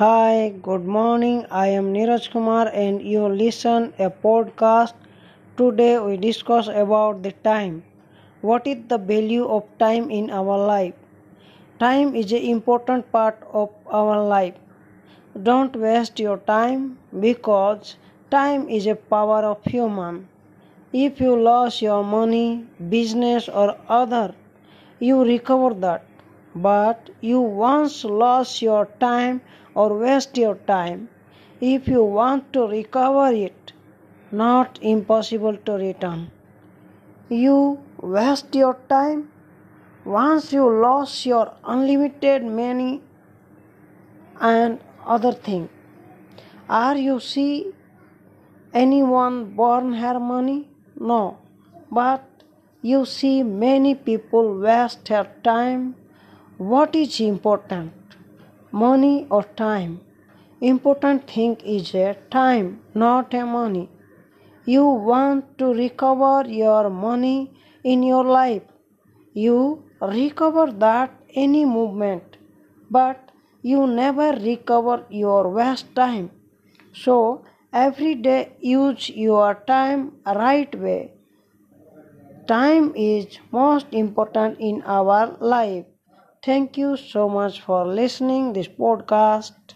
Hi, good morning. I am Neeraj Kumar and you listen a podcast. Today we discuss about the time. What is the value of time in our life? Time is an important part of our life. Don't waste your time because time is a power of human. If you lose your money, business or other, you recover that. But you once lost your time or waste your time. If you want to recover it, not impossible to return. You waste your time. Once you lost your unlimited money and other thing. Are you see anyone born her money? No. But you see many people waste her time. What is important? Money or time? Important thing is a time, not a money. You want to recover your money in your life. You recover that any movement, but you never recover your waste time. So every day use your time right way. Time is most important in our life. Thank you so much for listening this podcast.